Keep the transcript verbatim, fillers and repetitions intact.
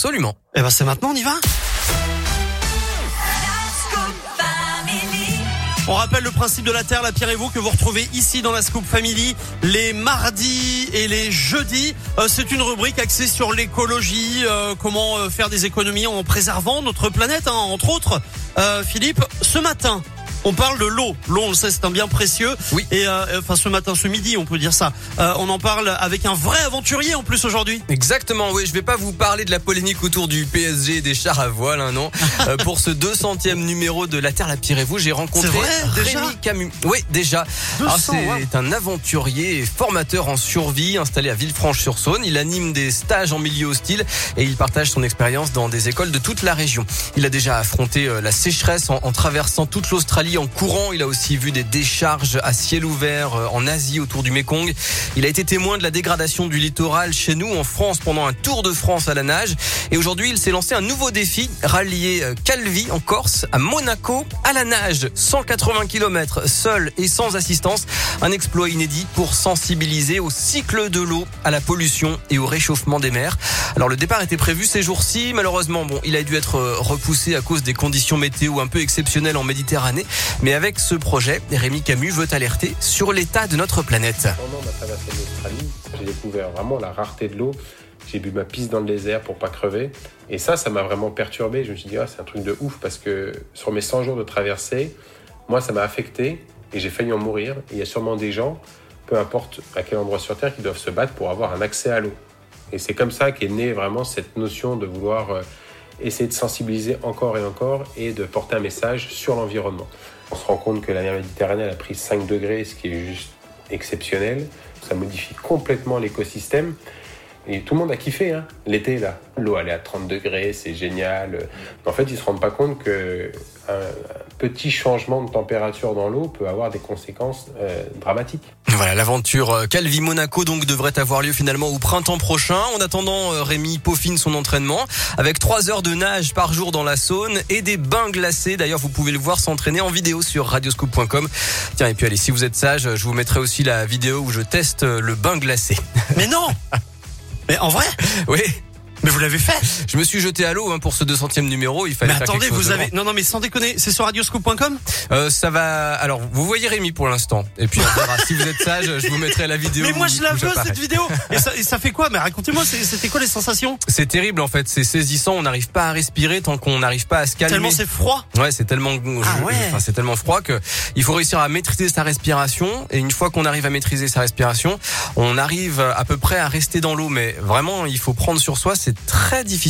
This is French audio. Absolument. Eh ben c'est maintenant, on y va. On rappelle le principe de la Terre, Lapierre et vous, que vous retrouvez ici dans la Scoop Family les mardis et les jeudis. Euh, c'est une rubrique axée sur l'écologie, euh, comment euh, faire des économies en préservant notre planète, hein, entre autres. Euh, Philippe, ce matin, on parle de l'eau. L'eau, on le sait, c'est un bien précieux. Oui. Et euh, enfin, ce matin, ce midi, on peut dire ça. Euh, on en parle avec un vrai aventurier en plus aujourd'hui. Exactement. Oui, je vais pas vous parler de la polémique autour du P S G et des chars à voile, hein, non. euh, pour ce deux centième numéro de La Terre, Lapierre-vous, j'ai rencontré vrai, Rémi Camus. Oui, déjà. deux cents, Alors, c'est ouais. un aventurier et formateur en survie installé à Villefranche-sur-Saône. Il anime des stages en milieu hostile et il partage son expérience dans des écoles de toute la région. Il a déjà affronté la sécheresse en, en traversant toute l'Australie en courant. Il a aussi vu des décharges à ciel ouvert en Asie autour du Mékong. Il a été témoin de la dégradation du littoral chez nous en France pendant un tour de France à la nage. Et aujourd'hui, il s'est lancé un nouveau défi, rallier Calvi en Corse à Monaco à la nage. cent quatre-vingts kilomètres, seul et sans assistance. Un exploit inédit pour sensibiliser au cycle de l'eau, à la pollution et au réchauffement des mers. Alors le départ était prévu ces jours-ci. Malheureusement, bon, il a dû être repoussé à cause des conditions météo un peu exceptionnelles en Méditerranée. Mais avec ce projet, Rémi Camus veut alerter sur l'état de notre planète. Pendant ma traversée de l'Australie, j'ai découvert vraiment la rareté de l'eau. J'ai bu ma pisse dans le désert pour pas crever. Et ça, ça m'a vraiment perturbé. Je me suis dit, ah, c'est un truc de ouf parce que sur mes cent jours de traversée, moi, ça m'a affecté et j'ai failli en mourir. Et il y a sûrement des gens, peu importe à quel endroit sur Terre, qui doivent se battre pour avoir un accès à l'eau. Et c'est comme ça qu'est née vraiment cette notion de vouloir essayer de sensibiliser encore et encore et de porter un message sur l'environnement. On se rend compte que la mer Méditerranée elle a pris cinq degrés, ce qui est juste exceptionnel. Ça modifie complètement l'écosystème. Et tout le monde a kiffé, hein, l'été, là. L'eau, elle est à trente degrés, c'est génial. En fait, ils ne se rendent pas compte qu'un petit changement de température dans l'eau peut avoir des conséquences euh, dramatiques. Voilà, l'aventure Calvi Monaco donc devrait avoir lieu finalement au printemps prochain. En attendant, Rémi peaufine son entraînement avec trois heures de nage par jour dans la Saône et des bains glacés. D'ailleurs, vous pouvez le voir s'entraîner en vidéo sur radioscope point com. Tiens, et puis allez, si vous êtes sage, je vous mettrai aussi la vidéo où je teste le bain glacé. Mais non. Mais en vrai ? Oui. Mais vous l'avez fait. Je me suis jeté à l'eau hein, pour ce deux centième numéro. Il fallait. Mais attendez, faire quelque vous chose avez. Non, non, mais sans déconner, c'est sur radioscoop point com. Euh, ça va. Alors, vous voyez Rémi pour l'instant. Et puis on verra. Si vous êtes sage, je vous mettrai la vidéo. Mais où, moi, je la veux cette vidéo. Et ça, et ça fait quoi ? Mais racontez-moi, c'est, c'était quoi les sensations ? C'est terrible en fait. C'est saisissant. On n'arrive pas à respirer tant qu'on n'arrive pas à se calmer. Tellement c'est froid. Ouais, c'est tellement. Ah ouais. Enfin, c'est tellement froid que il faut réussir à maîtriser sa respiration. Et une fois qu'on arrive à maîtriser sa respiration, on arrive à peu près à rester dans l'eau. Mais vraiment, il faut prendre sur soi. C'est très difficile.